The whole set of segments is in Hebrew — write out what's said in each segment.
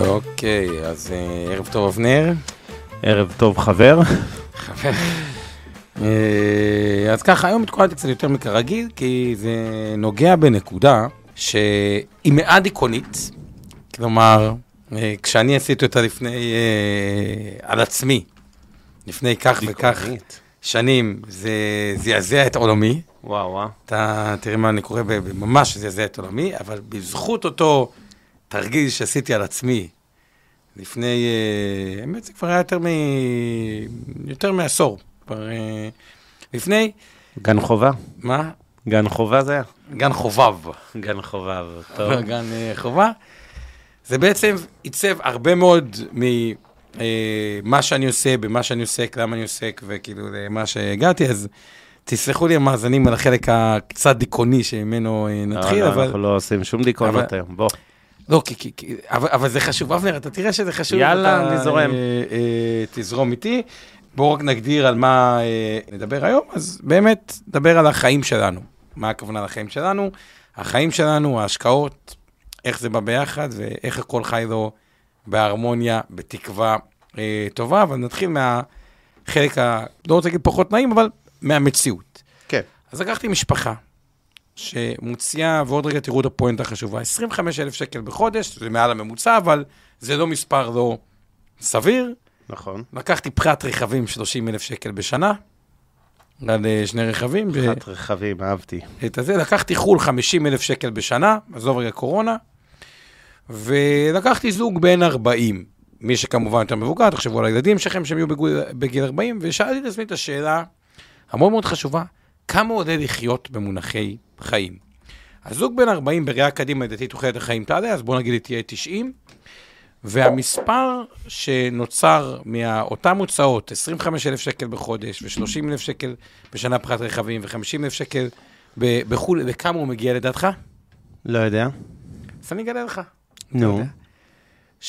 אוקיי, אז ערב טוב אבנר. ערב טוב חבר. חבר. אז ככה, היום התכוננתי קצת יותר מכרגיל, כי זה נוגע בנקודה שהיא מאוד עקרונית. כלומר, כשאני עשיתי אותה לפני, על עצמי, לפני כך וכך שנים, זה זעזע את עולמי. וואו, וואו. אתה תראה מה אני קורא ממש זעזע את עולמי, אבל בזכות אותו תרגיל שעשיתי על עצמי, לפני, האמת זה כבר היה יותר מעשור, כבר לפני. גן חובה. מה? גן חובה זה היה? גן חובב. גן חובב, טוב. גן חובה. זה בעצם עיצב הרבה מאוד ממה שאני עושה, במה שאני עוסק, למה אני עוסק, וכאילו למה שהגעתי, אז תסלחו לי המאזנים על החלק הקצת דיכוני שממנו נתחיל, אבל אנחנו לא עושים שום דיכון יותר, בוא. לא, כי, אבל זה חשוב, אבנר, אתה תראה שזה חשוב. יאללה, נזרום. תזרום איתי. בואו רק נגדיר על מה נדבר היום, אז באמת נדבר על החיים שלנו. מה הכוונה לחיים שלנו? החיים שלנו, ההשקעות, איך זה בא ביחד, ואיך הכל חי לו בהרמוניה, בתקווה טובה, אבל נתחיל מהחלק, לא רוצה להגיד פחות נעים, אבל מהמציאות. כן. אז לקחתי משפחה. שמוציאה, ועוד רגע תראו את הפואנטה החשובה, 25,000 שקל בחודש, זה מעל הממוצע, אבל זה לא מספר לא סביר. נכון. לקחתי פחת רכבים 30,000 שקל בשנה, על שני רכבים. פחת רכבים, אהבתי. את זה, לקחתי חול 50,000 שקל בשנה, עזוב רגע קורונה, ולקחתי זוג בין 40, מי שכמובן יותר מבוגר, תחשבו על הילדים שלכם שהם יהיו בגיל 40, ושאלתי לעצמי את השאלה המאוד מאוד חשובה, כמה עולה לחיות במונחי חיים? הזוג בין 40 בריאה קדימה, לדעתי תוחלת החיים תעלה, אז בואו נגיד היא תהיה 90, והמספר שנוצר מאותם הוצאות, 25,000 שקל בחודש, ו-30,000 שקל בשנה פחת רכבים, ו-50,000 שקל בחול, וכמה הוא מגיע לדעתך? לא יודע. אז אני אגלה לך. נו. 17,625,000.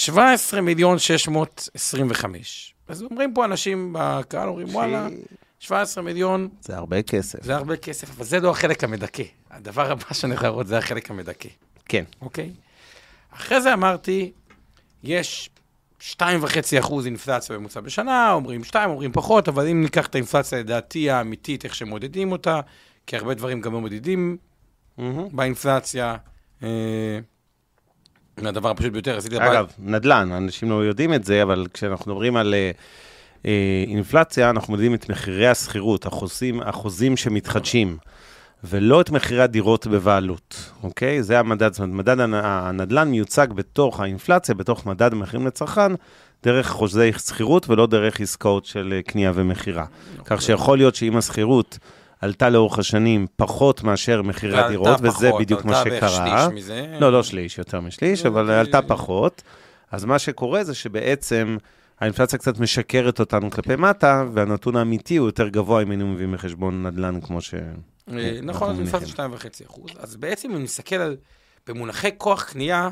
אז אומרים פה אנשים בקהל, אומרים וואלה, 17 מיליון. זה הרבה כסף. זה הרבה כסף, אבל זה לא החלק המדכא. הדבר הבא שאני יכול לראות זה החלק המדכא. כן. אוקיי? אחרי זה אמרתי, יש 2.5% אינפלציה בממוצע בשנה, אומרים 2, אומרים פחות, אבל אם ניקח את האינפלציה לדעתי האמיתית, איך שמודדים אותה, כי הרבה דברים גם לא מודדים באינפלציה. הדבר הפשוט ביותר. אגב, נדל"ן, אנשים לא יודעים את זה, אבל כשאנחנו מדברים על אינפלציה, אנחנו מודדים את מחירי הסחירות, החוזים שמתחדשים, ולא את מחירי הדירות בבעלות, אוקיי? זה המדד, זאת אומרת, מדד הנדלן מיוצג בתוך האינפלציה, בתוך מדד המחירים לצרכן, דרך חוזי סחירות ולא דרך עסקאות של קנייה ומחירה. כך שיכול להיות שאם הסחירות עלתה לאורך השנים פחות מאשר מחירי הדירות, וזה בדיוק מה שקרה. לא שליש, יותר משליש, אבל עלתה פחות. אז מה שקורה זה שבעצם האינפלציה קצת משקרת אותנו כלפי מטה, והנתון האמיתי הוא יותר גבוה אם היינו מביאים בחשבון נדל"ן כמו ש... נכון, אז אינפלציה 2.5%. אז בעצם אם נסתכל על במונחי כוח קנייה,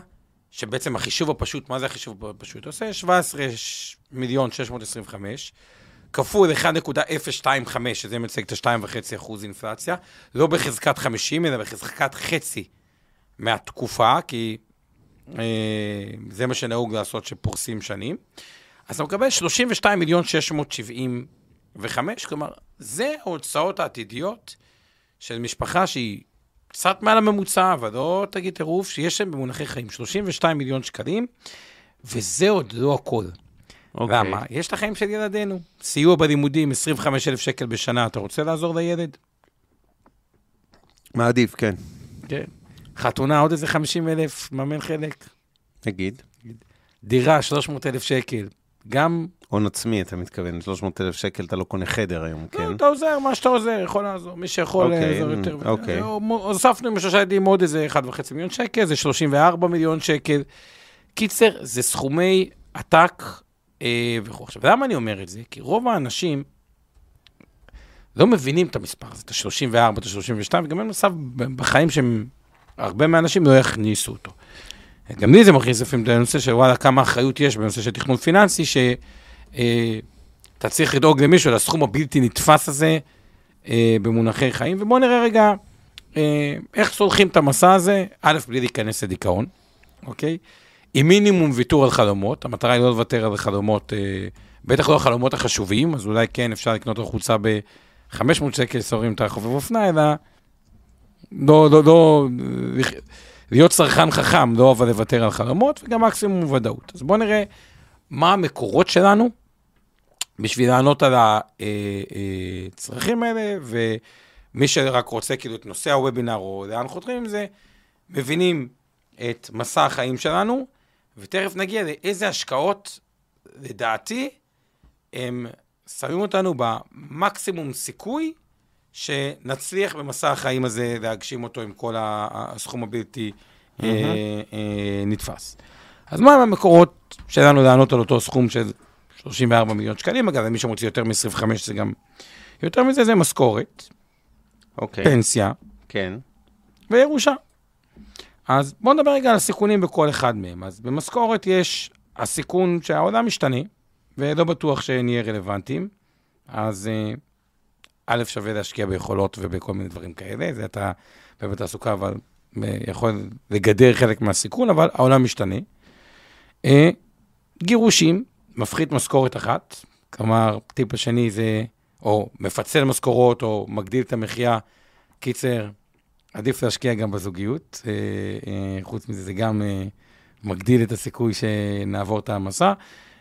שבעצם החישוב הפשוט, מה זה החישוב הפשוט? עושה 17,625,000, כפול 1.025, שזה מצג את ה-2.5% אינפלציה, לא בחזקת 50, אלא בחזקת חצי מהתקופה, כי זה מה שנהוג לעשות שפורסים שנים. אז אתה מקבל 32,675,000, כלומר, זה ההוצאות העתידיות של משפחה שהיא קצת מעל הממוצע, אבל לא תגיד תירוף, שיש שם במונחי חיים, 32,000,000 שקלים, וזה עוד לא הכל. למה? יש את החיים של ילדינו. סיוע בלימודים, 25,000 שקל בשנה, אתה רוצה לעזור לילד? מעדיף, כן. כן. חתונה, עוד איזה 50,000, מממן חלק. נגיד. דירה, 300,000 שקל, גם... הון עצמי, אתה מתכוון, 300,000 שקל, אתה לא קונה חדר היום, כן? לא, אתה עוזר, מה שאתה עוזר, יכול לעזור, מי שיכול לעזור יותר. הוספנו משלושה ידים עוד איזה 1.5 מיליון שקל, זה 34 מיליון שקל. קיצר, זה סכומי עתק וכו'. עכשיו, למה אני אומר את זה? כי רוב האנשים לא מבינים את המספר, זה את ה-34, את ה-32, וגם הם נוסף בחיים שהם, הרבה מהאנשים לא יכניסו אותו. גם לי זה מכניס לפעמים את הנושא של וואלה, כמה אחריות יש בנושא של תכנון פיננסי, שאתה צריך לדאוג למישהו, לסכום הבלתי נתפס הזה, במונחי חיים, ובואו נראה רגע, איך סולחים את המסע הזה, א', בלי להיכנס לדיכאון, אוקיי? עם מינימום ויתור על חלומות, המטרה היא לא לוותר על חלומות, בטח לא החלומות החשובים, אז אולי כן אפשר לקנות לחוצה ב-500 שקל, סורים את החובב אופנה, אלא לא, לא, לא, להיות צרכן חכם, לא אבל לוותר על חלומות, וגם מקסימום ודאות. אז בואו נראה מה המקורות שלנו, בשביל לענות על הצרכים האלה, ומי שרק רוצה כאילו את נושא הוובינר, או לאן חותרים עם זה, מבינים את מסע החיים שלנו, ותכף נגיע לאיזה השקעות, לדעתי, הם שמים אותנו במקסימום סיכוי, שנצליח במסע החיים הזה להגשים אותו עם כל הסכום הבלתי נתפס. אז מה המקורות שלנו לענות על אותו סכום של 34 מיליון שקלים? אגב, מי שמוציא יותר מ-25 זה גם... יותר מזה זה משכורת, פנסיה, וירושה. אז בואו נדבר רגע על הסיכונים בכל אחד מהם. אז במשכורת יש הסיכון שהעולם משתנה, ולא בטוח שנהיה רלוונטיים, אז... א', שווה להשקיע ביכולות ובכל מיני דברים כאלה, זה אתה בבית העסוקה, אבל יכול לגדר חלק מהסיכון, אבל העולם משתנה. גירושים, מפחית משכורת אחת, כלומר, טיפ השני זה, או מפצל משכורות, או מגדיל את המחיה, קיצר, עדיף להשקיע גם בזוגיות, חוץ מזה זה גם מגדיל את הסיכוי שנעבור את המסע,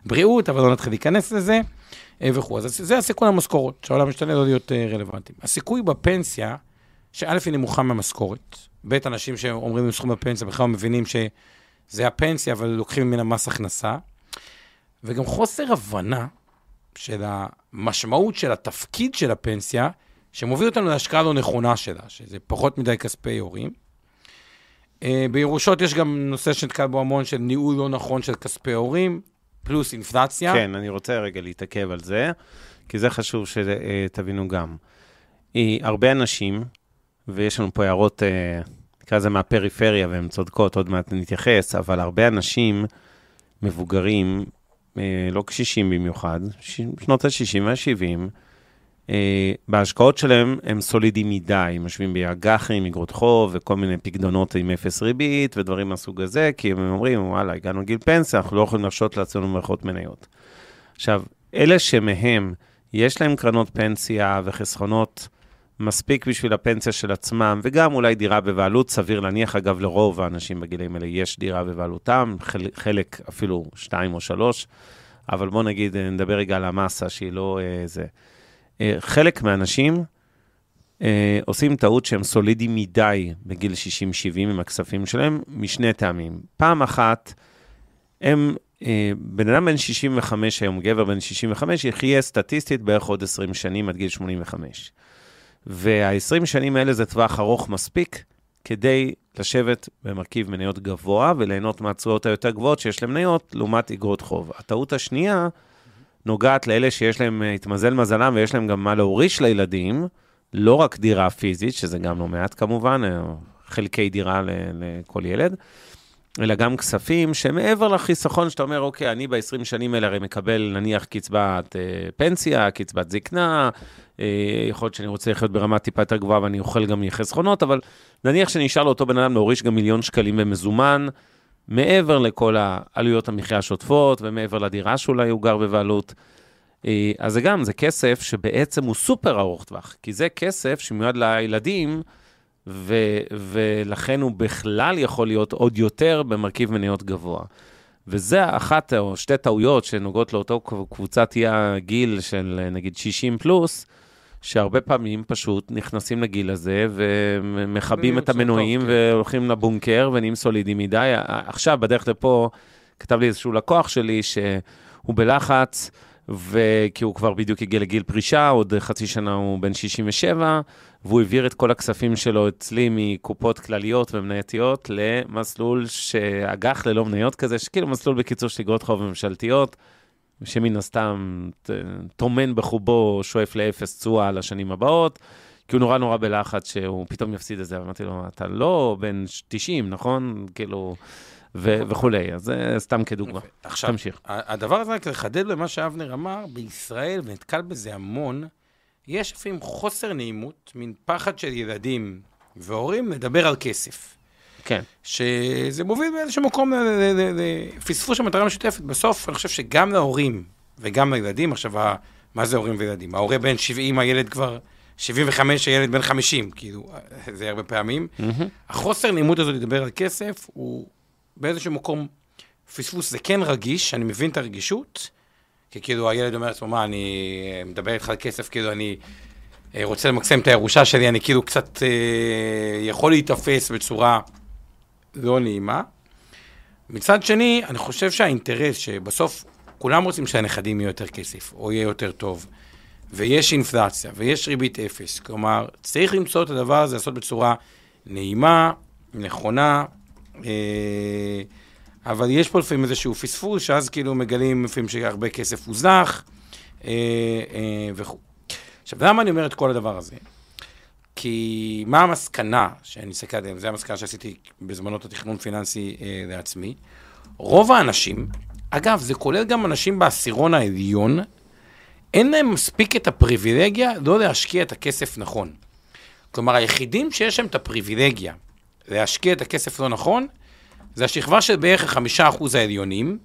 בריאות, אבל לא נתחיל להיכנס לזה, וכו'. אז זה הסיכון המשכורות, שהעולם משתנה לא להיות רלוונטיים. הסיכוי בפנסיה, שא' היא נמוכה מהמשכורת, ב' אנשים שאומרים סכום בפנסיה, בכלל מבינים שזה הפנסיה, אבל לוקחים ממנה מס הכנסה, וגם חוסר הבנה של המשמעות של התפקיד של הפנסיה, שמוביל אותנו להשקעה לא נכונה שלה, שזה פחות מדי כספי הורים. בירושות יש גם נושא שנתקל בו המון של ניהול לא נכון של כספי הורים, פלוס אינפלציה. כן, אני רוצה רגע להתעכב על זה, כי זה חשוב שתבינו גם. הרבה אנשים, ויש לנו פה הערות, נקרא זה מהפריפריה, והן צודקות, עוד מעט נתייחס, אבל הרבה אנשים מבוגרים, לא קשישים במיוחד, שנות ה-60 וה-70, בהשקעות שלהם הם סולידים מדי, הם משווים באג"חים, אגרות חוב, וכל מיני פקדונות עם אפס ריבית, ודברים מהסוג הזה, כי הם אומרים, וואלה, הגענו גיל פנסיה, אנחנו לא יכולים להרשות לעצמנו מערכות מניות. עכשיו, אלה שמהם, יש להם קרנות פנסיה וחסכונות מספיק בשביל הפנסיה של עצמם, וגם אולי דירה בבעלות, סביר להניח, אגב, לרוב האנשים בגילים האלה יש דירה בבעלותם, חלק אפילו 2 או 3, אבל בוא נגיד, נדבר רגע על המסה, שהיא לא זה. חלק מהאנשים עושים טעות שהם סולידים מדי בגיל 60-70 עם הכספים שלהם, משני טעמים. פעם אחת, בן אדם בן 65, היום גבר בן 65, יחיה סטטיסטית בערך עוד 20 שנים עד גיל 85. וה-20 שנים האלה זה טווח ארוך מספיק, כדי לשבת במרכיב מניות גבוה, וליהנות מהצורות היותר גבוהות שיש למניות, לעומת אגרות חוב. הטעות השנייה, נוגעת לאלה שיש להם התמזל מזלם, ויש להם גם מה להוריש לילדים, לא רק דירה פיזית, שזה גם לא מעט כמובן, חלקי דירה לכל ילד, אלא גם כספים שמעבר לחיסכון, שאתה אומר, אוקיי, אני ב-20 שנים האלה הרי מקבל נניח קצבת פנסיה, קצבת זקנה, יכול להיות שאני רוצה לחיות ברמה טיפה יותר גבוהה, ואני אוכל גם חסכונות, אבל נניח שנשאר לאותו בן אדם להוריש גם 1,000,000 שקלים במזומן, מעבר לכל העלויות המחיה השוטפות, ומעבר לדירה שאולי הוא גר בבעלות, אז זה גם, זה כסף שבעצם הוא סופר ארוך טווח, כי זה כסף שמיועד לילדים, ולכן הוא בכלל יכול להיות עוד יותר במרכיב מניות גבוה. וזה אחת או שתי טעויות שנוגעות לאותו קבוצת גיל של נגיד 60 פלוס, שהרבה פעמים פשוט נכנסים לגיל הזה, ומחבים את המנועים, והולכים לבונקר, ונהיים סולידים מדי. עכשיו, בדרך לפה, כתב לי איזשהו לקוח שלי, שהוא הוא בלחץ, וכי הוא כבר בדיוק הגיע לגיל פרישה, עוד חצי שנה הוא בן 67, והוא העביר את כל הכספים שלו אצלי מקופות כלליות ומנייתיות, למסלול שאגח ללא מניות כזה, שכאילו מסלול בקיצור של אגרות חוב ממשלתיות, שמן הסתם תומן בחובו, שואף לאפס צוע על השנים הבאות, כי הוא נורא נורא בלחץ שהוא פתאום יפסיד את זה, ואמרתי לו, אתה לא בן 90, נכון? כאילו, וכולי, אז זה סתם כדוגמה. עכשיו, תמשיך. הדבר הזה רק לחדד במה שאבנר אמר, בישראל, ונתקל בזה המון, יש אפילו חוסר נעימות, מן פחד של ילדים והורים, לדבר על כסף. כן. שזה מוביל באיזשהו מקום, פספוש המטרה משותפת. בסוף, אני חושב שגם להורים וגם לילדים, עכשיו, מה זה הורים וילדים? ההורה בן 70, הילד כבר 75, הילד בן 50, כאילו, זה הרבה פעמים. החוסר נעימות הזאת לדבר על כסף, הוא באיזשהו מקום פספוס, זה כן רגיש, אני מבין את הרגישות, כי כאילו הילד אומר לעצמו, מה, אני מדבר איתך על כסף, כאילו אני רוצה למקסם את הירושה שלי, אני כאילו קצת יכול להתאפס בצורה לא נעימה. מצד שני, אני חושב שהאינטרס שבסוף כולם רוצים שהנכדים יהיו יותר כסף, או יהיה יותר טוב, ויש אינפלציה, ויש ריבית אפס, כלומר, צריך למצוא את הדבר הזה, לעשות בצורה נעימה, נכונה, אבל יש פה לפעמים איזשהו פספוס, שאז כאילו מגלים לפעמים שהרבה כסף הוזנח, וכו'. עכשיו, למה אני אומר את כל הדבר הזה? כי מה המסקנה שאני אסתכל עליהם? זה המסקנה שעשיתי בזמנות התכנון פיננסי לעצמי. רוב האנשים, אגב, זה כולל גם אנשים בעשירון העליון, אין להם מספיק את הפריבילגיה לא להשקיע את הכסף נכון. כלומר, היחידים שיש להם את הפריבילגיה, להשקיע את הכסף לא נכון, זה השכבה של בערך 5% העליונים,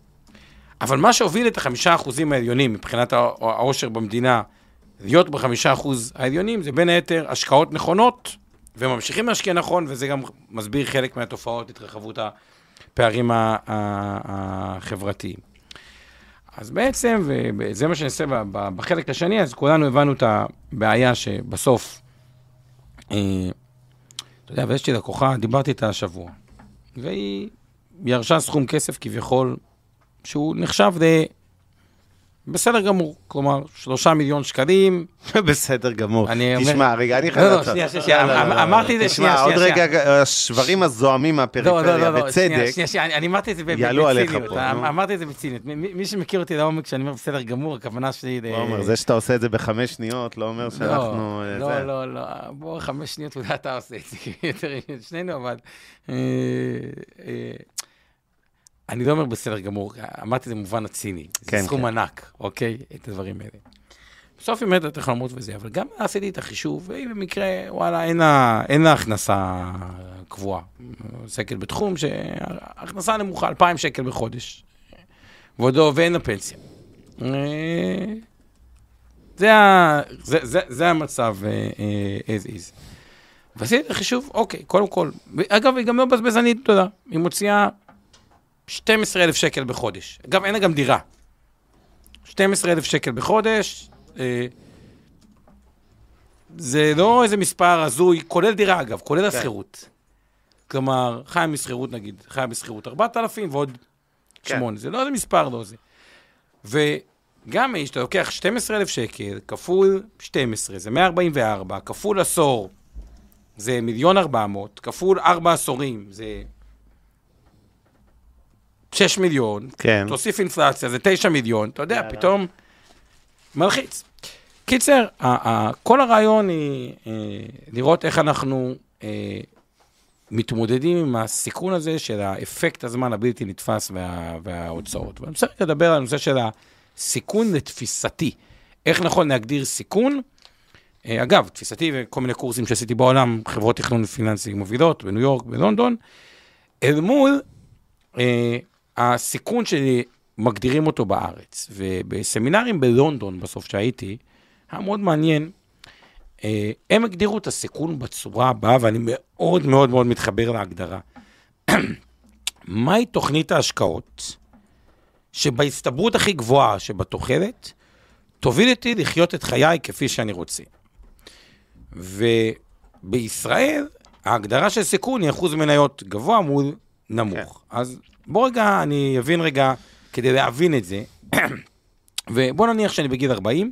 אבל מה שהוביל את 5% העליונים, מבחינת העושר במדינה, להיות ב5% העליונים, זה בין היתר השקעות נכונות, וממשיכים להשקיע נכון, וזה גם מסביר חלק מהתופעות, התרחבות הפערים החברתיים. אז בעצם, וזה מה שנעשה בחלק השני, אז כולנו הבנו את הבעיה שבסוף, אתה יודע, ויש לי לקוחה, דיברתי איתה השבוע, והיא ירשה סכום כסף כביכול, שהוא נחשב בסדר גמור, כלומר, 3 מיליון שקלים. בסדר גמור. תשמע, רגע, אני חייבת. לא, אמרתי את זה, תשמע, עוד רגע, השברים הזוהמים מהפריפריה, בצדק. אני אמרתי את זה בציניות. יעלו עליך פה. אמרתי את זה בציניות. מי שמכיר אותי לעומק, כשאני אומר בסדר גמור, הכוונה שלי... עומר, זה שאתה עושה את זה ב5 שניות, לא אומר שאנחנו... לא. בואו, 5 שניות, אולי אתה עושה את זה. יותר שנינו, אבל... אני לא אומר בסדר גמור, אמרתי זה מובן הציני, כן, זה סכום כן. ענק, אוקיי? את הדברים האלה. בסוף באמת אתה יכול למות וזה, אבל גם עשיתי את החישוב, והיא במקרה, וואלה, אין לה הכנסה קבועה. עוסקת בתחום שההכנסה נמוכה, 2,000 שקל בחודש. ואין לה פנסיה. זה המצב as is. ועשיתי את החישוב, אוקיי, קודם כל. אגב, היא גם לא בזבזנית, תודה. היא מוציאה 12,000 שקל בחודש. אגב, אין לה גם דירה. 12,000 שקל בחודש, זה לא איזה מספר הזוי, כולל דירה אגב, כולל הסחירות. כלומר, חיה מסחירות נגיד, חיה בסחירות 4,000 ועוד 8. זה לא איזה מספר, לא זה. וגם שאתה לוקח 12,000 שקל, כפול 12, זה 144, כפול עשור, זה 1,400,000, כפול 4 עשורים, זה... 6 מיליון, תוסיף אינפלציה, זה 9 מיליון, אתה יודע, פתאום מלחיץ. קיצר, כל הרעיון היא לראות איך אנחנו מתמודדים עם הסיכון הזה של האפקט הזמן הבלתי נתפס וההוצאות. ואני רוצה לדבר על הנושא של הסיכון לתפיסתי. איך נכון להגדיר סיכון? אגב, תפיסתי וכל מיני קורסים שעשיתי בעולם, חברות תכנון פיננסי מובילות, בניו יורק, בלונדון, אל מול... הסיכון שלי מגדירים אותו בארץ, ובסמינרים בלונדון בסוף שהייתי, היה מאוד מעניין, הם הגדירו את הסיכון בצורה הבאה, ואני מאוד מאוד מאוד מתחבר להגדרה. מהי תוכנית ההשקעות, שבהסתברות הכי גבוהה שבתוחלת, תוביל אותי לחיות את חיי כפי שאני רוצה. ובישראל, ההגדרה של סיכון היא אחוז מניות גבוה מול נמוך. אז בוא רגע, אני אבין רגע, כדי להבין את זה, ובוא נניח שאני בגיל 40,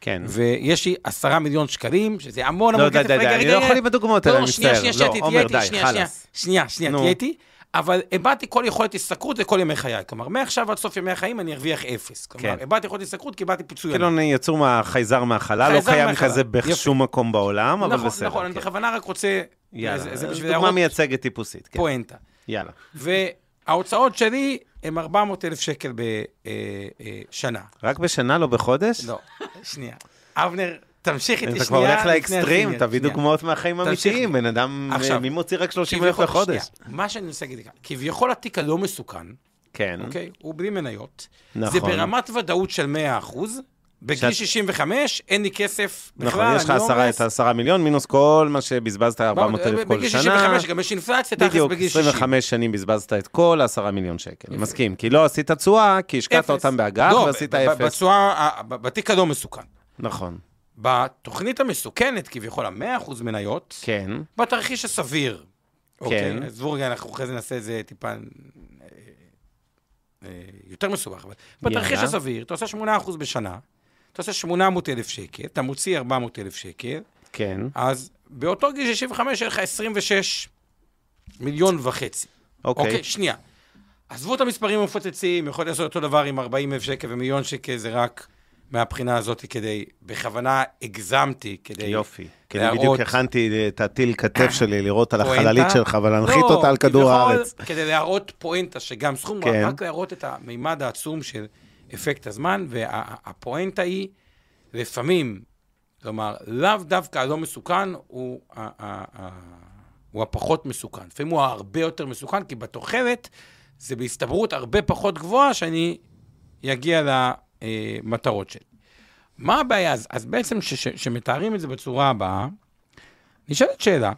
כן. ויש לי 10 מיליון שקלים, שזה המון המון כסף. רגע, אני לא יכול עם הדוגמאות האלה, אני מצטער. שנייה, תהייתי. אבל הבאתי כל יכולת הסתכרות לכל ימי חיי. כלומר, מעכשיו עד סוף ימי החיים אני ארוויח 0. כלומר, הבאתי יכולת הסתכרות כי הבאתי פיצוי. כאילו אני יצור מהחייזר מהחלל, לא חייב כזה בשום מקום בעולם, אבל בסדר. נכון, אני בכוונה רק רוצה... יאללה, זו דוגמה מייצגת טיפוסית. פואנטה. יאללה. וההוצאות שלי הם 400,000 שקל בשנה. רק בשנה, לא בחודש? לא, שנייה. אבנר... תמשיך איתי שנייה. אתה כבר הולך לאקסטרים, תביא דוגמאות מהחיים האמיתיים, בן אדם, מי מוציא רק 30,000 לחודש? מה שאני עושה כדי כאן, כביכול התיק הלא מסוכן, אוקיי, הוא בלי מניות, זה ברמת ודאות של 100%, בגיל 65 אין לי כסף בכלל. נכון, יש לך 10 מיליון, מינוס כל מה שבזבזת 400,000 כל שנה. בגיל 65, גם יש אינפלציה, תחס בגיל 60. 25 שנים בזבזת את כל 10 מיליון שקל. מסכים, כי לא עשית תשואה, כי השקעת אותם באג"ח ועשית אפס. בתיק הלא מסוכן. נכון. בתוכנית המסוכנת, כביכול, 100% מניות, כן. בתרחיש הסביר. כן. אוקיי, אז בורגע, אנחנו אחרי זה נעשה את זה טיפה יותר מסובך. אבל בתרחיש הסביר, אתה עושה 8% בשנה, אתה עושה 800,000 שקל, אתה מוציא 400,000 שקל, כן. אז באותו גיל 65, יש לך 26.5 מיליון. אוקיי, שנייה. עזבו את המספרים המפוצצים, יכול לעשות אותו דבר עם 40,000 שקל ומיליון שקל, זה רק... מהבחינה הזאת כדי, בכוונה הגזמתי כדי יופי, כדי להראות... בדיוק הכנתי את הטיל כתף שלי לראות על החללית שלך, אבל להנחית אותה על כדור הארץ. כדי להראות פואנטה, שגם סכום, כן. רק להראות את המימד העצום של אפקט הזמן, והפואנטה היא לפעמים, כלומר, לאו דווקא הלא מסוכן, הוא הפחות מסוכן. לפעמים הוא הרבה יותר מסוכן, כי בתוחלת זה בהסתברות הרבה פחות גבוהה, שאני יגיע לה... מטרות שלי. מה הבעיה? אז בעצם שמתארים את זה בצורה הבאה, נשאלת שאלה,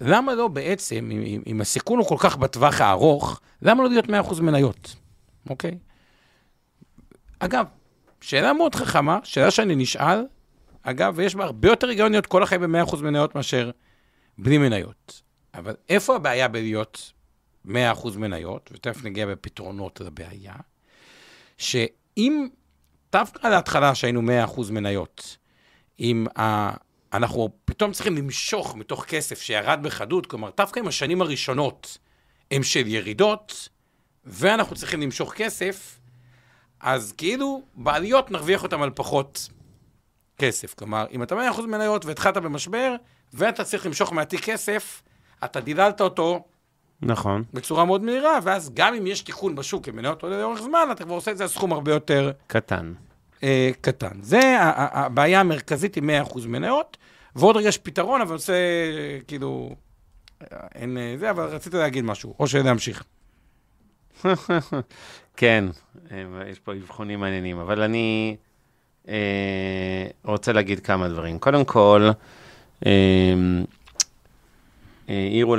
למה לא בעצם, אם הסיכון הוא כל כך בטווח הארוך, למה לא להיות 100% מניות? אוקיי? אגב, שאלה מאוד חכמה, שאלה שאני נשאל, אגב, ויש בה הרבה יותר היגיוניות כל החיים ב-100% מניות מאשר בלי מניות. אבל איפה הבעיה בלהיות 100% מניות? ותכף נגיע בפתרונות לבעיה, שאם דווקא להתחלה שהיינו 100% מניות, אם אנחנו פתאום צריכים למשוך מתוך כסף שירד בחדות, כלומר, דווקא עם השנים הראשונות הם של ירידות, ואנחנו צריכים למשוך כסף, אז כאילו בעליות נרוויח אותם על פחות כסף. כלומר, אם אתה 100% מניות והתחלת במשבר, ואתה צריך למשוך מעטי כסף, אתה דיללת אותו, נכון. בצורה מאוד מהירה, ואז גם אם יש תיקון בשוק, אם אין אותו לאורך זמן, אתה כבר עושה את זה הסכום הרבה יותר... קטן. קטן. זה הבעיה המרכזית עם 100% מניות, ועוד רגע יש פתרון, אבל עושה כאילו... אין זה, אבל רציתי להגיד משהו, או שלהמשיך. כן, יש פה הבחונים מעניינים, אבל אני רוצה להגיד כמה דברים. קודם כל... העירו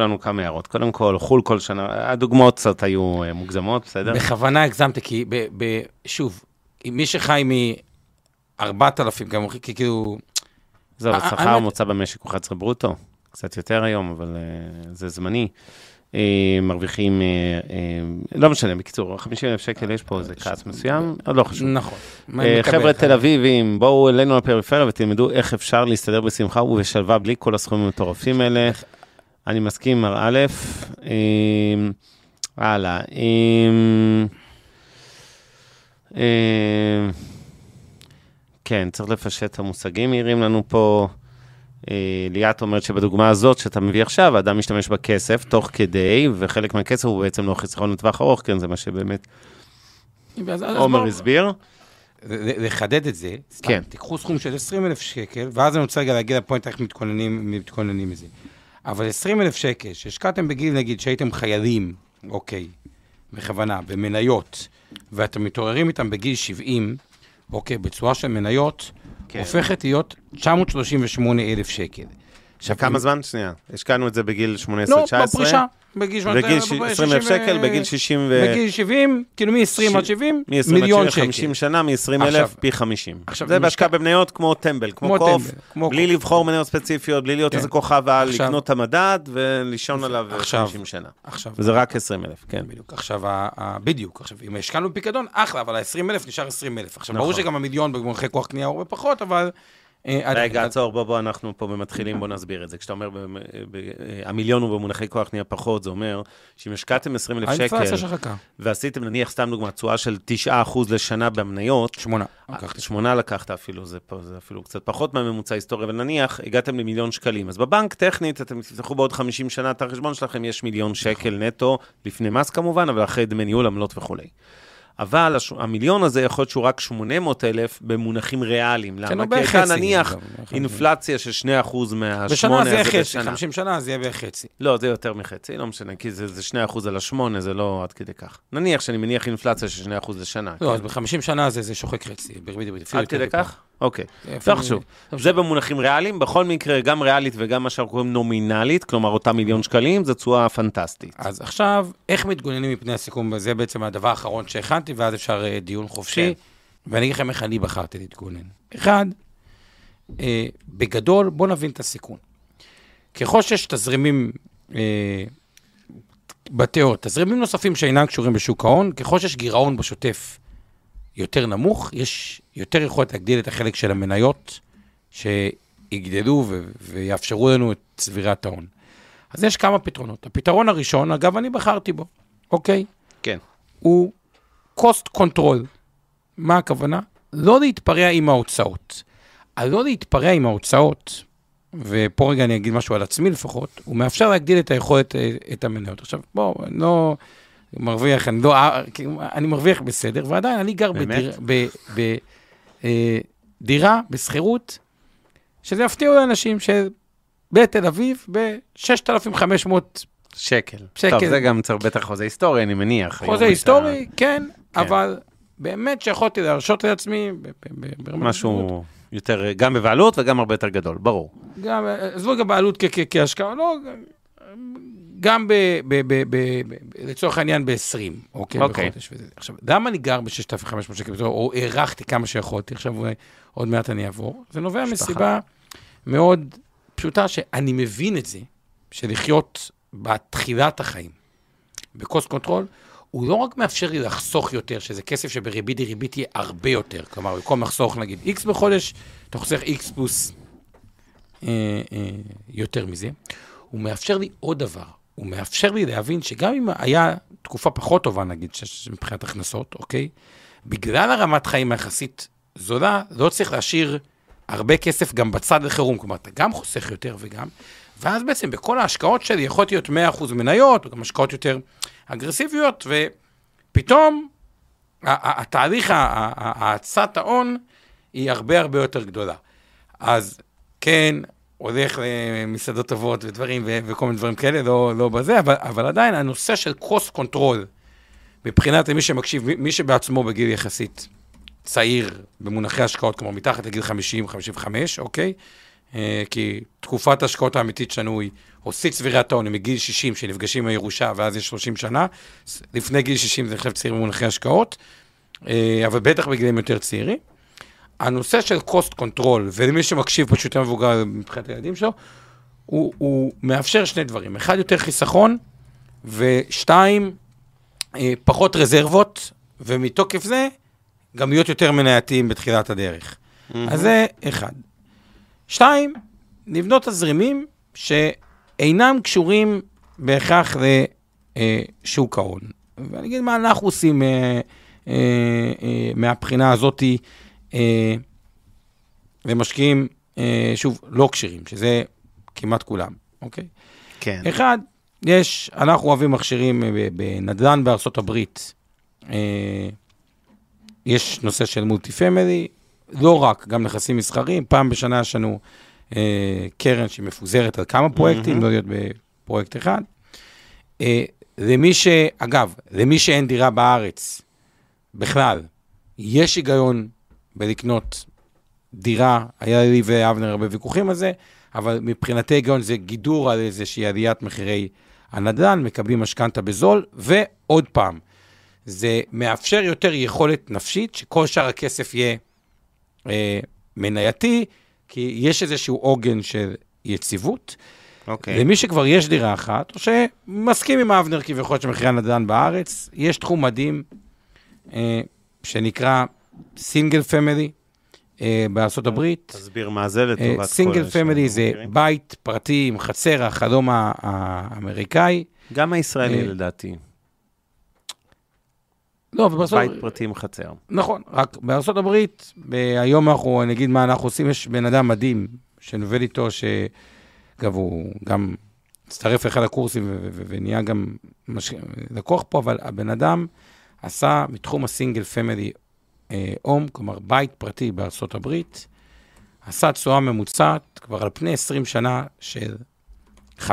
לנו כמה הערות. קודם כל, חול כל שנה, הדוגמאות קצת היו מוגזמות, בסדר? בכוונה הגזמתי, כי שוב, מי שחי מ-4,000, גם כאילו... זהו, השכר המוצע במשק הוא 11 ברוטו, קצת יותר היום, אבל זה זמני. מרוויחים, לא משנה, בקיצור, 50,000 שקל יש פה, זה קץ מסוים, עוד לא חשוב. נכון. חבר'ה תל אביבים, בואו אלינו לפריפריה ותלמדו איך אפשר להסתדר בשמחה ובשלווה בלי כל הסכומים המטורפים האלה. אני מסכים, מר א', הלאה. כן, צריך לפשט את המושגים, ירים לנו פה... ליאת אומרת שבדוגמה הזאת שאתה מביא עכשיו, האדם משתמש בכסף תוך כדי, וחלק מהכסף הוא בעצם לא חיסכון לטווח ארוך, כן, זה מה שבאמת עומר הסביר. לחדד את זה, סתם, תיקחו סכום של 20,000 שקל, ואז אני רוצה רגע להגיד לפוינט איך מתכוננים מזה. אבל 20,000 שקל, שהשקעתם בגיל, נגיד, שהייתם חיילים, אוקיי, בכוונה, במניות, ואתם מתעוררים איתם בגיל 70, אוקיי, בצורה של מניות, הופכת להיות 938,000 שקל. עכשיו, כמה זמן? שנייה. השקענו את זה בגיל 18-19? לא, בפרישה. בגיל 20,000 שקל, בגיל 60 ו... בגיל 70, כאילו מ-20 עד 70, מיליון שקל. 50 שנה, מ-20,000 פי 50. זה בהשקעה במניות כמו טמבל, כמו קוף, בלי לבחור מניות ספציפיות, בלי להיות איזה כוכב על, לקנות את המדד ולישון עליו 50 שנה. וזה רק 20,000, כן. בדיוק, עכשיו, בדיוק. עכשיו, אם השקענו בפיקדון, אחלה, אבל ה-20,000 נשאר 20,000. עכשיו, ברור שגם המיליון במונחי כוח קנייה הרבה פחות, אבל רגע, עצור, בוא, אנחנו פה במתחילים, בוא נסביר את זה. כשאתה אומר, המיליון הוא במונחי כוח נהיה פחות, זה אומר, שאם השקעתם 20,000 שקל, ועשיתם, נניח, סתם דוגמה, תשואה של 9% לשנה במניות, 8 לקחת אפילו, זה אפילו קצת פחות מהממוצע ההיסטורי, אבל נניח, הגעתם ל1,000,000 שקלים. אז בבנק טכנית, אתם תפתחו בעוד 50 שנה, את החשבון שלכם יש 1,000,000 שקל נטו, לפני מס כמובן, אבל אחרי דמי ניהול, עמלות וכולי. אבל המיליון הזה יכול להיות שהוא רק 800,000 במונחים ריאליים. למה? כי כאן נניח אינפלציה של 2% מה-8. בשנה זה חצי, 50 שנה זה יהיה בחצי. לא, זה יותר מחצי, לא משנה, כי זה 2% על ה-8, זה לא עד כדי כך. נניח שאני מניח אינפלציה של 2% לשנה. לא, אז ב-50 שנה זה שוחק חצי. עד כדי כך? אוקיי, תחשוב. זה במונחים ריאליים, בכל מקרה גם ריאלית וגם מה שאנחנו קוראים נומינלית, כלומר אותה 1,000,000 שקלים, זו תשואה פנטסטית. אז עכשיו, איך מתגוננים מפני הסיכום? זה בעצם הדבר האחרון שהכנתי, ואז אפשר דיון חופשי, ואני אגיד לכם איך אני בחרתי להתגונן. אחד, בגדול, בוא נבין את הסיכון. ככל שיש תזרימים בתיאוריה, תזרימים נוספים שאינם קשורים בשוק ההון, ככל שיש גירעון בשוטף, יותר נמוך, יש יותר יכולת להגדיל את החלק של המניות שיגדלו ויאפשרו לנו את צבירת ההון. אז יש כמה פתרונות. הפתרון הראשון, אגב, אני בחרתי בו, אוקיי? כן. הוא cost control. מה הכוונה? לא להתפרע עם ההוצאות. לא להתפרע עם ההוצאות, ופה רגע אני אגיד משהו על עצמי לפחות, הוא מאפשר להגדיל את היכולת, את המניות. עכשיו, בואו, לא מרוויח, אני מרוויח בסדר, ועדיין אני גר בדירה, בסחירות, שזה יפתיעו לאנשים שבתל אביב, ב-6,500 שקל. טוב, זה גם בטח חוזה היסטורי, אני מניח. חוזה היסטורי, כן, אבל באמת שיכולתי להרשות לעצמי, משהו יותר, גם בבעלות וגם הרבה יותר גדול, ברור. אז לא גם בעלות כהשקעה, לא, גם לצורך העניין ב-20, אוקיי, בחודש וזה. עכשיו, למה אני גר ב-6,500 שקל, או הערכתי כמה שיכולתי, עכשיו עוד מעט אני אעבור, זה נובע מסיבה מאוד פשוטה, שאני מבין את זה, שלחיות בתחילת החיים, בקוסט קונטרול, הוא לא רק מאפשר לי לחסוך יותר, שזה כסף שבריבית דריבית יהיה הרבה יותר, כלומר, במקום לחסוך, נגיד, X בחודש, אתה חוסך X פלוס יותר מזה, הוא מאפשר לי עוד דבר, הוא מאפשר לי להבין שגם אם היה תקופה פחות טובה, נגיד, מבחינת הכנסות, אוקיי? בגלל הרמת חיים היחסית זולה, לא צריך להשאיר הרבה כסף גם בצד לחירום, כלומר, אתה גם חוסך יותר וגם, ואז בעצם בכל ההשקעות שלי יכולת להיות 100% מניות, או גם השקעות יותר אגרסיביות, ופתאום התהליך, ההצעת ההון, היא הרבה הרבה יותר גדולה. אז כן, הולך למסעדות טובות ודברים, וכל מיני דברים כאלה, לא בזה, אבל עדיין הנושא של קוסט קונטרול, מבחינת למי שמקשיב, מי שבעצמו בגיל יחסית צעיר, במונחי השקעות, כמו מתחת לגיל 50, 55, אוקיי? כי תקופת השקעות האמיתית שלנו היא, עושית צבירת ההון, מגיל 60 שנפגשים עם הירושה, ואז יש 30 שנה, לפני גיל 60 זה נחשב צעיר במונחי השקעות, אבל בטח בגילים יותר צעירים, הנושא של קוסט קונטרול, ולמי שמקשיב פשוט מבוגר מבחינת הילדים שלו, הוא מאפשר שני דברים. אחד, יותר חיסכון, ושתיים, פחות רזרבות, ומתוקף זה, גם להיות יותר מנייתיים בתחילת הדרך. אז זה אחד. שתיים, לבנות תזרימים שאינם קשורים בהכרח לשוק ההון. ואני אגיד מה אנחנו עושים מהבחינה הזאתי, ומשקיעים, שוב, לא קשירים, שזה כמעט כולם, אוקיי? כן. אחד, אנחנו אוהבים מכשירים בנדל"ן בארצות הברית, יש נושא של מולטי פמילי, לא רק, גם נכסים מסחרים, פעם בשנה יש לנו קרן שמפוזרת על כמה פרויקטים, לא להיות בפרויקט אחד. למי אגב, למי שאין דירה בארץ, בכלל, יש היגיון בלקנות דירה, היה לי ואבנר הרבה ויכוחים על זה, אבל מבחינתי הגיון זה גידור על איזושהי עליית מחירי הנדל"ן, מקבלים משכנתא בזול, ועוד פעם, זה מאפשר יותר יכולת נפשית, שכל שאר הכסף יהיה מנייתי, כי יש איזשהו עוגן של יציבות. אוקיי. למי שכבר יש דירה אחת, או שמסכים עם אבנר כביכול שמחירי הנדל"ן בארץ, יש תחום מדהים שנקרא סינגל פמילי, בארצות הברית. תסביר מה זה לטובת כל. סינגל פמילי זה בית פרטי עם חצר, החלום האמריקאי. גם הישראלי לדעתי. לא, בית פרטי עם חצר. נכון, רק בארצות הברית, היום אנחנו נגיד מה אנחנו עושים, יש בן אדם מדהים שנובד איתו, שגם הוא גם הצטרף לאחד הקורסים ונהיה גם לקוח פה, אבל הבן אדם עשה מתחום הסינגל פמילי הום, כלומר בית פרטי בארצות הברית, עשה תשואה ממוצעת כבר על פני 20 שנה של 15%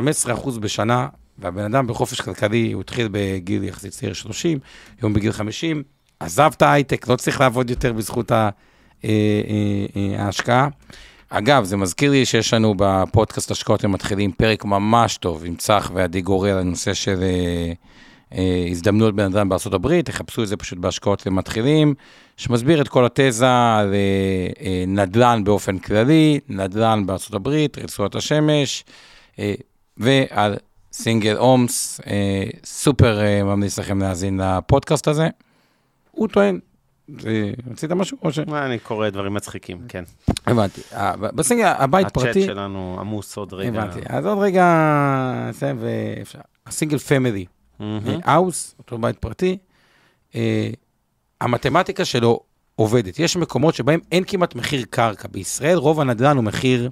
בשנה, והבן אדם בחופש כלכלי, הוא התחיל בגיל יחסית צעיר 30, היום בגיל 50, עזב את ההייטק, לא צריך לעבוד יותר בזכות ההשקעה. אגב, זה מזכיר לי שיש לנו בפודקאסט השקעות למתחילים פרק ממש טוב, עם צח ועדי גורל, הנושא של הזדמנות בן אדם בארצות הברית, תחפשו את זה פשוט בהשקעות למתחילים, שמסביר את כל התזה על נדל"ן באופן כללי, נדל"ן בארצות הברית, רצועת השמש, ועל סינגל אומס, סופר ממליץ לכם להאזין לפודקאסט הזה. הוא טוען, רצית משהו? אני קורא דברים מצחיקים, כן. הבנתי, בסינגל הבית פרטי. הצ'אט שלנו עמוס עוד רגע. הבנתי, אז עוד רגע, הסינגל פמילי, אאוס, אותו בית פרטי, המתמטיקה שלו עובדת. יש מקומות שבהם אין כמעט מחיר קרקע. בישראל רוב הנדל"ן הוא מחיר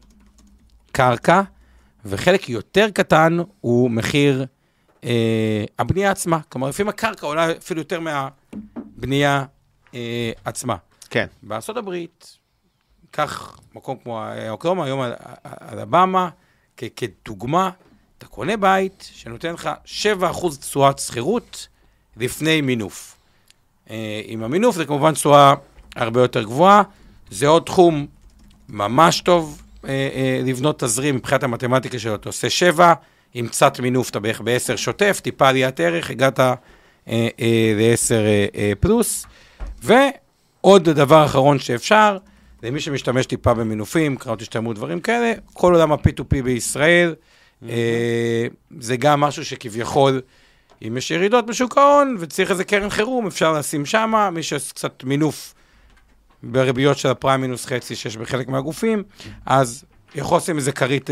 קרקע, וחלק יותר קטן הוא מחיר הבנייה עצמה. כלומר, לפעמים הקרקע עולה אפילו יותר מהבנייה עצמה. כן. בארצות הברית, כך מקום כמו אוקלאומה, היום אלבמה, כדוגמה, אתה קונה בית שנותן לך 7% תשואת שכירות לפני מינוף. עם המינוף זה כמובן תשואה הרבה יותר גבוהה, זה עוד תחום ממש טוב לבנות תזרים מבחינת המתמטיקה שלו, אתה עושה 7, עם קצת מינוף אתה בערך ב-10 שוטף, טיפה עליית ערך, הגעת ל-10 פלוס, ועוד דבר אחרון שאפשר, למי שמשתמש טיפה במינופים, קרנות השתלמות דברים כאלה, כל עולם ה-P2P בישראל, זה גם משהו שכביכול, אם יש ירידות בשוק ההון, וצריך איזה קרן חירום, אפשר לשים שמה, מי שיש קצת מינוף בריביות של הפריים מינוס חצי, שיש בחלק מהגופים, אז יכול לשים איזה קרית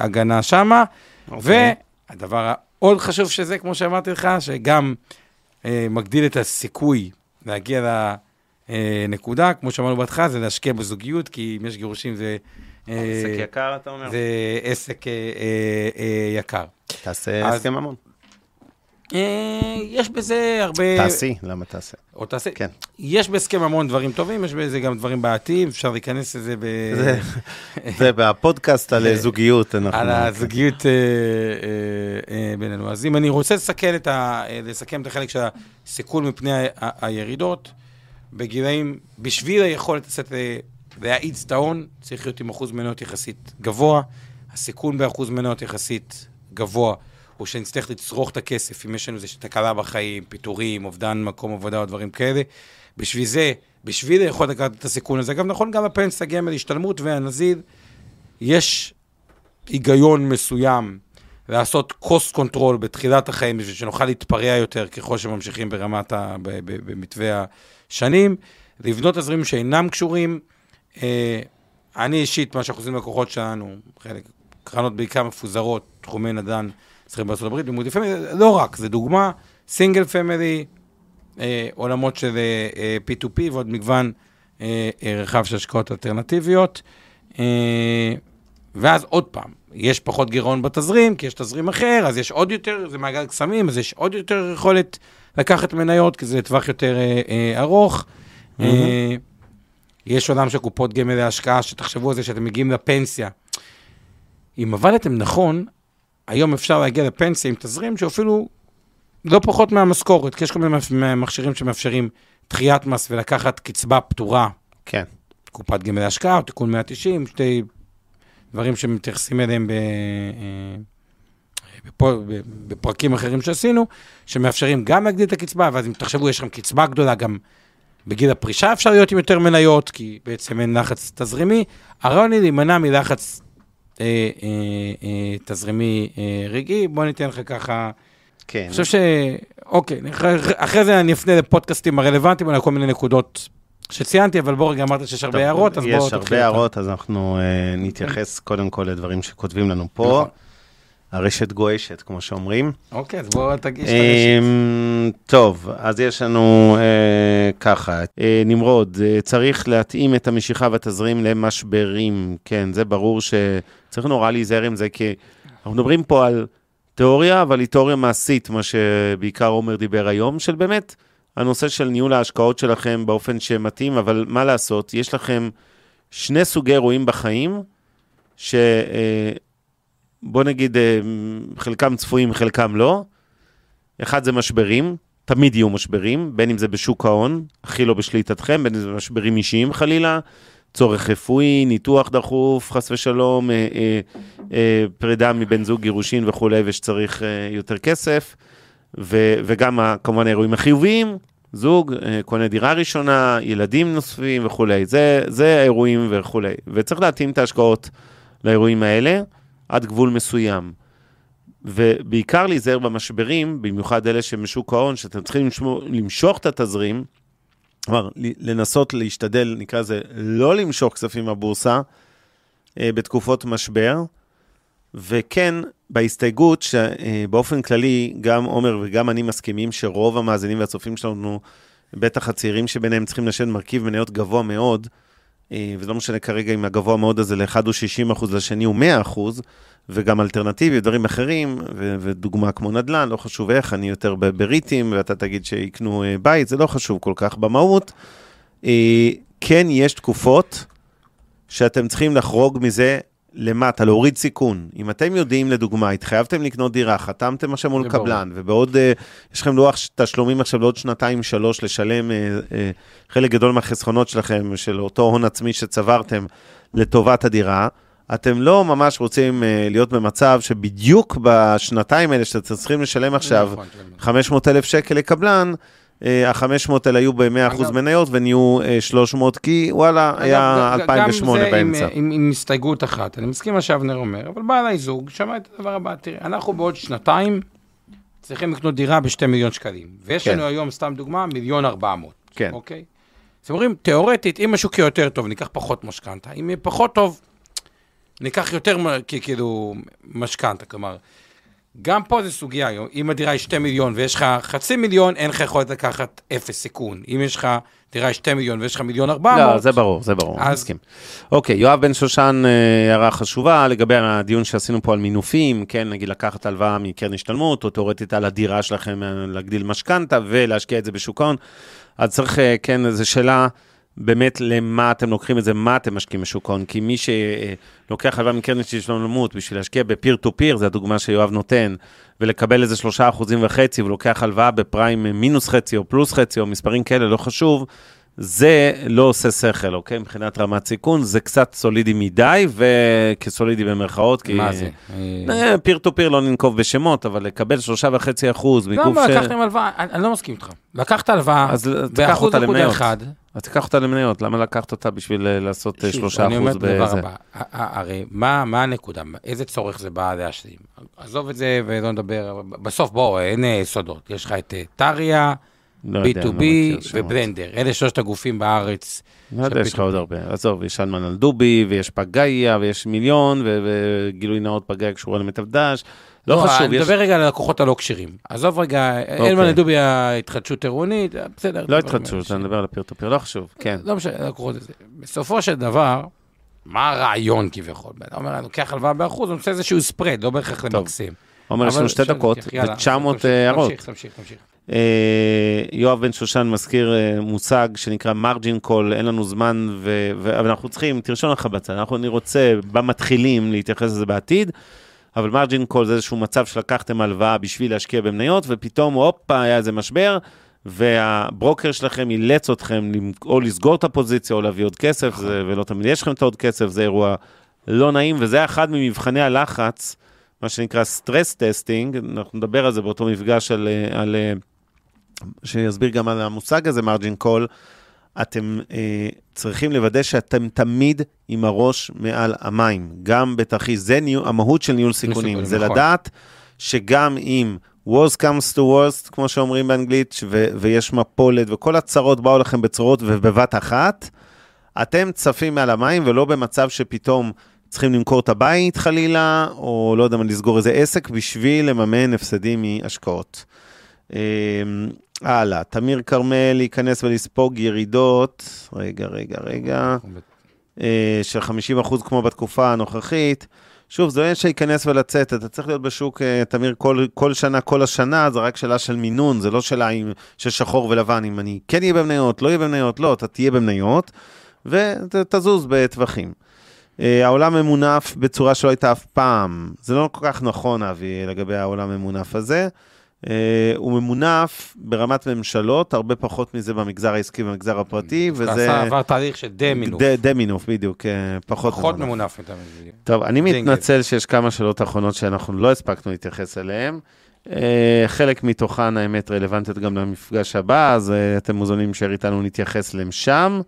הגנה שמה, והדבר העוד חשוב שזה, כמו שאמרתי לך, שגם מגדיל את הסיכוי להגיע לנקודה, כמו שאמרנו בהתחלה, זה להשקיע בזוגיות, כי אם יש גירושים זה עסק יקר, אתה אומר? זה עסק יקר. תעשה הסכם המון. יש בזה הרבה... תעשי, למה תעשה? או תעשה. כן. יש בהסכם המון דברים טובים, יש בזה גם דברים בעתיים, אפשר להיכנס לזה ב... זה בפודקאסט על זוגיות. על הזוגיות בינינו. אז אם אני רוצה לסכם את החלק של הסיכול מפני הירידות, בגילאים, בשביל היכולת לצאת... והאיץ טעון צריך להיות עם אחוז מניות יחסית גבוה, הסיכון באחוז מניות יחסית גבוה, הוא שנצטרך לצרוך את הכסף, אם יש לנו איזושהי תקלה בחיים, פיטורים, אובדן מקום עבודה או דברים כאלה, בשביל זה, בשביל היכולת לקחת את הסיכון הזה, אגב נכון גם הפנסיה, גמל, השתלמות והנזיל, יש היגיון מסוים לעשות cost control בתחילת החיים, בשביל שנוכל להתפרע יותר ככל שממשיכים ברמת, במתווה השנים, לבנות עזרים שאינם קשורים, אני אישית, מה שאנחנו עושים לקוחות שלנו, חלק, קרנות בעיקר מפוזרות, תחומי נדל"ן, צריכים בארצות הברית, לימודי פמילי, לא רק, זה דוגמה, סינגל פמילי, עולמות של P2P, ועוד מגוון רחב של השקעות אלטרנטיביות, ואז עוד פעם, יש פחות גירעון בתזרים, כי יש תזרים אחר, אז יש עוד יותר, זה מעגל קסמים, אז יש עוד יותר יכולת לקחת מניות, כי זה טווח יותר ארוך, יש עולם של קופות גמל להשקעה, שתחשבו על זה שאתם מגיעים לפנסיה. אם עבדתם נכון, היום אפשר להגיע לפנסיה עם תזרים, שאפילו לא פחות מהמשכורת, כי יש כל מיני מכשירים שמאפשרים דחיית מס ולקחת קצבה פטורה. כן. קופת גמל להשקעה, או תיקון 190, שתי דברים שמתייחסים אליהם בפרקים אחרים שעשינו, שמאפשרים גם להגדיל את הקצבה, ואז אם תחשבו, יש לכם קצבה גדולה, גם בגיל הפרישה אפשר להיות עם יותר מניות, כי בעצם אין לחץ תזרימי. הרעיון היא להימנע מלחץ תזרימי רגעי. בוא ניתן לך ככה. כן. אני חושב אוקיי, אחרי זה אני אפנה לפודקאסטים הרלוונטיים, על כל מיני נקודות שציינתי, אבל בוא רגע אמרת שיש הרבה הערות, אז בואו תתחיל. יש הרבה הערות, אז אנחנו נתייחס קודם כל לדברים שכותבים לנו פה. הרשת גועשת, כמו שאומרים. אוקיי, אז בואו תגיש את הרשת. טוב, אז יש לנו ככה. נמרוד, צריך להתאים את המשיכה והתזרים למשברים. כן, זה ברור שצריך נורא להיזהר עם זה, כי אנחנו מדברים פה על תיאוריה, אבל היא תיאוריה מעשית, מה שבעיקר עומר דיבר היום, של באמת הנושא של ניהול ההשקעות שלכם באופן שמתאים, אבל מה לעשות? יש לכם שני סוגי אירועים בחיים, שבוא נגיד, חלקם צפויים, חלקם לא. אחד זה משברים, תמיד יהיו משברים, בין אם זה בשוק ההון, הכי לא בשליטתכם, בין אם זה משברים אישיים חלילה, צורך רפואי, ניתוח דחוף, חס ושלום, פרידה מבן זוג, גירושין וכו', ושצריך יותר כסף. וגם כמובן האירועים החיוביים, זוג, קונה דירה ראשונה, ילדים נוספים וכו'. זה האירועים וכו'. וצריך להתאים את ההשקעות לאירועים האלה עד גבול מסוים. ובעיקר להיזהר במשברים, במיוחד אלה שמשוק ההון, שאתם צריכים למשוך את התזרים, כלומר, לנסות להשתדל, נקרא זה, לא למשוך כספים מהבורסה בתקופות משבר, וכן, בהסתייגות שבאופן כללי, גם עומר וגם אני מסכימים שרוב המאזינים והצופים שלנו, בטח הצעירים שביניהם צריכים לשאת מרכיב מניות גבוה מאוד, וזה לא משנה כרגע אם הגבוה מאוד הזה לאחד הוא 60%, לשני הוא 100%, וגם אלטרנטיבי, דברים אחרים, ודוגמה כמו נדל"ן, לא חשוב איך, אני יותר בריטים, ואתה תגיד שיקנו בית, זה לא חשוב כל כך במהות. כן, יש תקופות שאתם צריכים לחרוג מזה, למטה, להוריד סיכון. אם אתם יודעים, לדוגמה, התחייבתם לקנות דירה, חתמתם עכשיו מול קבלן, ובעוד, יש לכם לוח תשלומים עכשיו לעוד 2-3 לשלם חלק גדול מהחסכונות שלכם, של אותו הון עצמי שצברתם לטובת הדירה, אתם לא ממש רוצים להיות במצב שבדיוק בשנתיים האלה שאתם צריכים לשלם עכשיו 500,000 שקל לקבלן, ה-500 היו ב-100% מניות ונהיו 300, כי וואלה, היה 2008 באמצע. גם זה עם הסתייגות אחת, אני מסכים מה שאבנר אומר, אבל בא עליי זוג, שמע את הדבר הבא, תראה, אנחנו בעוד 2 צריכים לקנות דירה ב2 מיליון שקלים, ויש לנו היום, סתם דוגמה, 1,400,000, אוקיי? אז אומרים, תיאורטית, אם השוק יהיה יותר טוב, ניקח פחות משכנתה, אם יהיה פחות טוב, ניקח יותר כאילו משכנתה, כלומר, גם פה זה סוגיה, אם הדירה היא 2 מיליון ויש לך 500,000, אין לך יכולת לקחת 0 סיכון. אם יש לך דירה 2 מיליון ויש לך 1,400,000... לא, זה ברור, זה ברור, אני מסכים. אוקיי, יואב בן שושן, הערה חשובה, לגבי הדיון שעשינו פה על מינופים, כן, נגיד לקחת הלוואה מקרן השתלמות, או תיאורטית על הדירה שלכם להגדיל משכנתה ולהשקיע את זה בשוק ההון, אז צריך, כן, איזו שאלה, באמת למה אתם לוקחים את זה, מה אתם משקיעים בשוק ההון, כי מי שלוקח הלוואה מקרן השתלמות בשביל להשקיע בפיר טו פיר, זה הדוגמה שיואב נותן, ולקבל איזה 3.5%, ולוקח הלוואה בפריים מינוס חצי או פלוס חצי, או מספרים כאלה, לא חשוב, זה לא עושה שכל, אוקיי? מבחינת רמת סיכון, זה קצת סולידי מדי, וכסולידי במרכאות, כי מה זה? פיר טו פיר לא ננקוב בשמות, אבל לקבל 3.5% מגוף ש... לקחתם הלוואה, אני לא מסכים איתך. לקחת הלוואה, אז תקח אותה למניות. אז תקח אותה למניות, למה לקחת אותה בשביל לעשות 3% בזה? הרי, מה הנקודה? איזה צורך זה בא להשלים? עזוב את זה ולא נדבר, בסוף בואו, אין סודות. יש לך את טריה, B2B ובלנדר, אלה 3 הגופים בארץ. יש לך עוד הרבה, עזוב, יש אלמן על דובי, ויש פגאיה, ויש מיליון, וגילוי נאות פגאיה קשורה למתבדש, לא חשוב. אני מדבר רגע על הלקוחות הלא קשירים, עזוב רגע, אלמן על דובי ההתחדשות עירונית, בסדר. לא התחדשות, אני מדבר על הפיר-טופיר, לא חשוב, כן. לא משנה, הלקוחות הזה. בסופו של דבר, מה הרעיון כביכול? אתה אומר, אני לוקח הלוואה באחוז, אני עושה איזשהו ספרד, לא בהכרח למקסים. אומר, יש לנו 2 דקות, ו-900 הערות. תמשיך. יואב בן שושן מזכיר מושג שנקרא מרג'ין קול, אין לנו זמן, אבל אנחנו צריכים, תרשום לך בצד, אני רוצה במתחילים להתייחס לזה בעתיד, אבל מרג'ין קול זה איזשהו מצב שלקחתם הלוואה בשביל להשקיע במניות, ופתאום, הופה, היה איזה משבר, והברוקר שלכם ילץ אתכם או לסגור את הפוזיציה או להביא עוד כסף, ולא תמיד יש לכם את עוד כסף, זה אירוע לא נעים, וזה אחד ממבחני הלחץ מה שנקרא סטרס טסטינג, אנחנו נדבר על זה באותו מפגש על שיסביר גם על המושג הזה, מרג'ין קול, אתם צריכים לוודא שאתם תמיד עם הראש מעל המים, גם בתרחיש, זה המהות של ניהול סיכונים, זה נכון. לדעת שגם אם worst comes to worst, כמו שאומרים באנגלית, ויש מפולת, וכל הצרות באו לכם בצרות ובבת אחת, אתם צפים מעל המים, ולא במצב שפתאום צריכים למכור את הבית חלילה, או לא יודע מה, לסגור איזה עסק, בשביל לממן הפסדים מהשקעות. הלאה, תמיר קרמל להיכנס ולספוג ירידות, רגע, של 50% כמו בתקופה הנוכחית, שוב, זה לא שייכנס ולצאת, אתה צריך להיות בשוק, תמיר, כל שנה, כל השנה, זה רק שאלה של מינון, זה לא שאלה של שחור ולבן, אם אני כן יהיה במניות, לא יהיה במניות, לא, אתה תהיה במניות, ותזוז בטווחים. העולם ממונף בצורה שלא הייתה אף פעם, זה לא כל כך נכון, אבי, לגבי העולם הממונף הזה, הוא ממונף ברמת ממשלות, הרבה פחות מזה במגזר העסקי ובמגזר הפרטי, וזה... עבר תהליך של דה-מינוף. דה-מינוף, בדיוק, פחות ממונף. טוב, אני מתנצל שיש כמה שאלות אחרונות שאנחנו לא הספקנו להתייחס אליהן, חלק מתוכן האמת רלוונטית גם למפגש הבא, אז אתם מוזמנים להישאר איתנו להתייחס להם שם.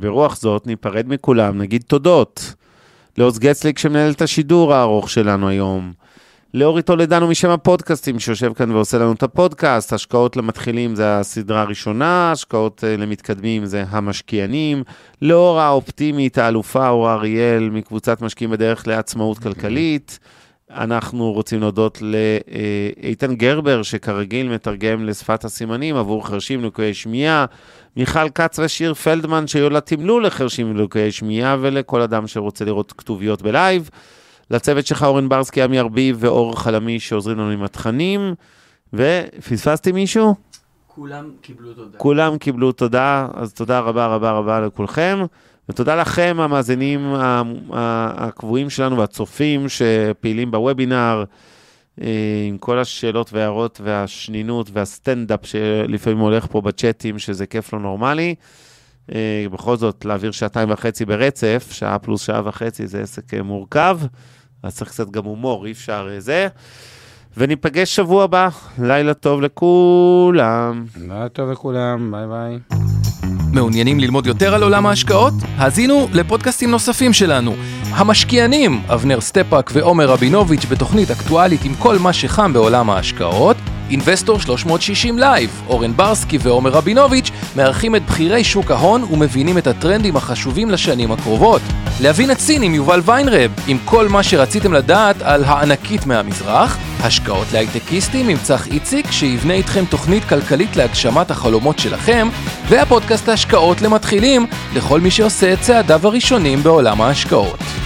ברוח זאת ניפרד מכולם, נגיד תודות, לאוס גצליק שמנהל את השידור הארוך שלנו היום, לאוריתו לדנו משם הפודקאסטים שיושב כאן ועושה לנו את הפודקאסט, השקעות למתחילים זה הסדרה הראשונה, השקעות למתקדמים זה המשקיענים, לאור האופטימית, האלופה, אור אריאל מקבוצת משקיעים בדרך לעצמאות כלכלית, אנחנו רוצים להודות לאיתן גרבר שכרגיל מתרגם לשפת הסימנים עבור חרשים ולקויי שמיעה, מיכל קץ ושיר פלדמן שיולה תמלול לחרשים ולקויי שמיעה ולכל אדם שרוצה לראות כתוביות בלייב, לצוות שלך אורן ברסקי, עמי ארביב ואור חלמי שעוזרים לנו עם התכנים, ופספסתי מישהו? כולם קיבלו תודה. כולם קיבלו תודה, אז תודה רבה רבה רבה לכולכם, ותודה לכם המאזינים הקבועים שלנו והצופים שפעילים בוובינר, עם כל השאלות והערות והשנינות והסטנדאפ שלפעמים הולך פה בצ'אטים, שזה כיף לא נורמלי, בכל זאת, להעביר 2.5 ברצף, 1+ שעה וחצי, זה עסק מורכב, אז צריך קצת גם הומור, אי אפשר זה. וניפגש שבוע הבא, לילה טוב לכולם. לילה טוב לכולם, ביי ביי. מעוניינים ללמוד יותר על עולם ההשקעות? האזינו לפודקאסטים נוספים שלנו. המשקיענים, אבנר סטפק ועומר רבינוביץ' בתוכנית אקטואלית עם כל מה שחם בעולם ההשקעות. Investor 360 לייב, אורן ברסקי ועומר רבינוביץ' מארחים את בחירי שוק ההון ומבינים את הטרנדים החשובים לשנים הקרובות. להבין הצין עם יובל ויינרב, עם כל מה שרציתם לדעת על הענקית מהמזרח, השקעות להייטקיסטים עם צח איציק שיבנה איתכם תוכנית כלכלית להגשמת החלומות שלכם, והפודקאסט ההשקעות למתחילים לכל מי שעושה את צעדיו הראשונים בעולם ההשקעות.